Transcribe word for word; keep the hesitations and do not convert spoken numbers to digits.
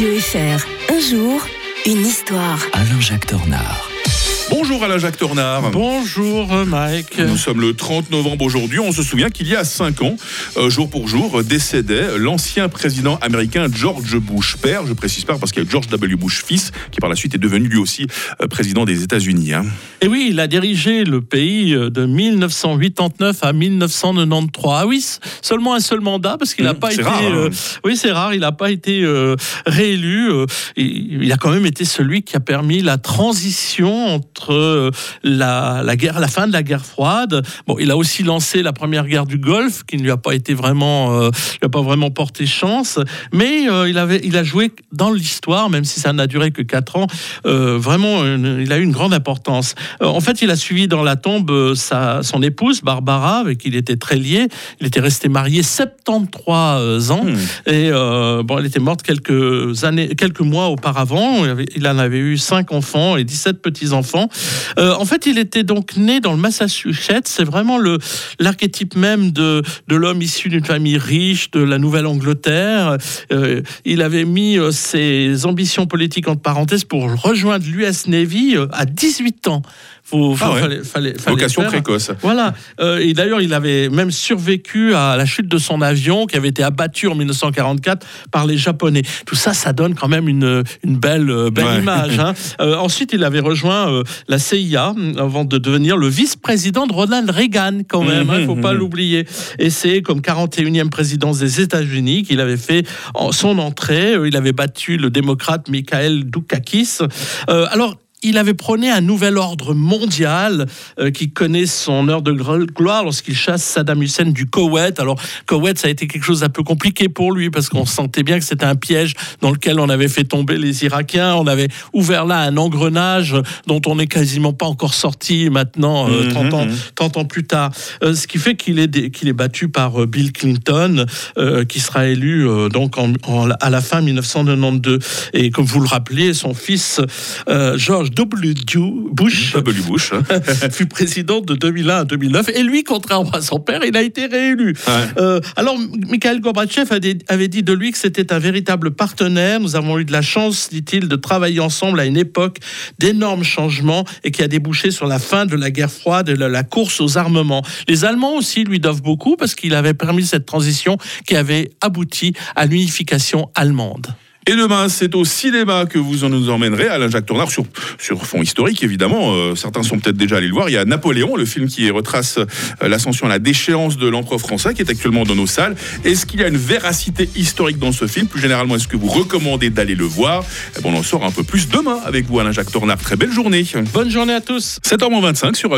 Radio F R, un jour, une histoire. Alain-Jacques Tornare. Bonjour Alain-Jacques Tornare. Bonjour Mike. Nous sommes le trente novembre aujourd'hui. On se souvient qu'il y a cinq ans, euh, jour pour jour, décédait l'ancien président américain George Bush père. Je précise pas parce qu'il y a George W. Bush fils, qui par la suite est devenu lui aussi euh, président des États-Unis. Hein. Et oui, il a dirigé le pays de mille neuf cent quatre-vingt-neuf à mille neuf cent quatre-vingt-treize. Ah oui, seulement un seul mandat parce qu'il n'a mmh, pas été. Rare, hein. euh, oui, c'est rare. Il n'a pas été euh, réélu. Euh, et il a quand même été celui qui a permis la transition entre entre la, la, guerre, la fin de la guerre froide. Bon, il a aussi lancé la première guerre du Golfe, qui ne lui a pas été vraiment, euh, lui a pas vraiment porté chance. Mais euh, il avait, il a joué dans l'histoire, même si ça n'a duré que quatre ans. Euh, vraiment, une, il a eu une grande importance. Euh, en fait, il a suivi dans la tombe sa, son épouse Barbara, avec qui il était très lié. Il était resté marié soixante-treize ans, mmh. et euh, bon, elle était morte quelques années, quelques mois auparavant. Il, avait, il en avait eu cinq enfants et dix-sept petits enfants. Euh, en fait, il était donc né dans le Massachusetts. C'est vraiment le, l'archétype même de, de l'homme issu d'une famille riche de la Nouvelle-Angleterre. Euh, il avait mis ses ambitions politiques entre parenthèses pour rejoindre l'U S Navy à dix-huit ans. Faut, faut, ah ouais. fallait, fallait, fallait vocation faire. Précoce. Voilà. Euh, et d'ailleurs, il avait même survécu à la chute de son avion qui avait été abattu en mille neuf cent quarante-quatre par les Japonais. Tout ça, ça donne quand même une, une belle, belle ouais. image. Hein. Euh, ensuite, il avait rejoint euh, la C I A avant de devenir le vice-président de Ronald Reagan, quand même. Il mmh, hein, ne faut mmh. pas l'oublier. Et c'est comme quarante et unième président des États-Unis qu'il avait fait en, son entrée. Il avait battu le démocrate Michael Dukakis. Euh, alors, il avait prôné un nouvel ordre mondial euh, qui connaît son heure de gloire lorsqu'il chasse Saddam Hussein du Koweït. Alors, Koweït, ça a été quelque chose d'un peu compliqué pour lui parce qu'on sentait bien que c'était un piège dans lequel on avait fait tomber les Irakiens. On avait ouvert là un engrenage dont on n'est quasiment pas encore sorti maintenant, euh, trente ans plus tard. Euh, ce qui fait qu'il est, dé- qu'il est battu par euh, Bill Clinton, euh, qui sera élu euh, donc en, en, à la fin mille neuf cent quatre-vingt-douze. Et comme vous le rappelez, son fils, euh, George W. Bush, w. Bush. fut président de deux mille un à deux mille neuf et lui, contrairement à son père, il a été réélu. Ouais. Euh, alors, Mikhail Gorbatchev avait dit de lui que c'était un véritable partenaire. Nous avons eu de la chance, dit-il, de travailler ensemble à une époque d'énormes changements et qui a débouché sur la fin de la guerre froide et la course aux armements. Les Allemands aussi lui doivent beaucoup parce qu'il avait permis cette transition qui avait abouti à l'unification allemande. Et demain, c'est au cinéma que vous nous emmènerez, Alain-Jacques Tornare, sur, sur fond historique, évidemment. Euh, certains sont peut-être déjà allés le voir. Il y a Napoléon, le film qui retrace l'ascension à la déchéance de l'empereur français, qui est actuellement dans nos salles. Est-ce qu'il y a une véracité historique dans ce film ? Plus généralement, est-ce que vous recommandez d'aller le voir ? eh ben, On en sort un peu plus demain avec vous, Alain-Jacques Tornare. Très belle journée. Bonne journée à tous. sept heures vingt-cinq sur Radio.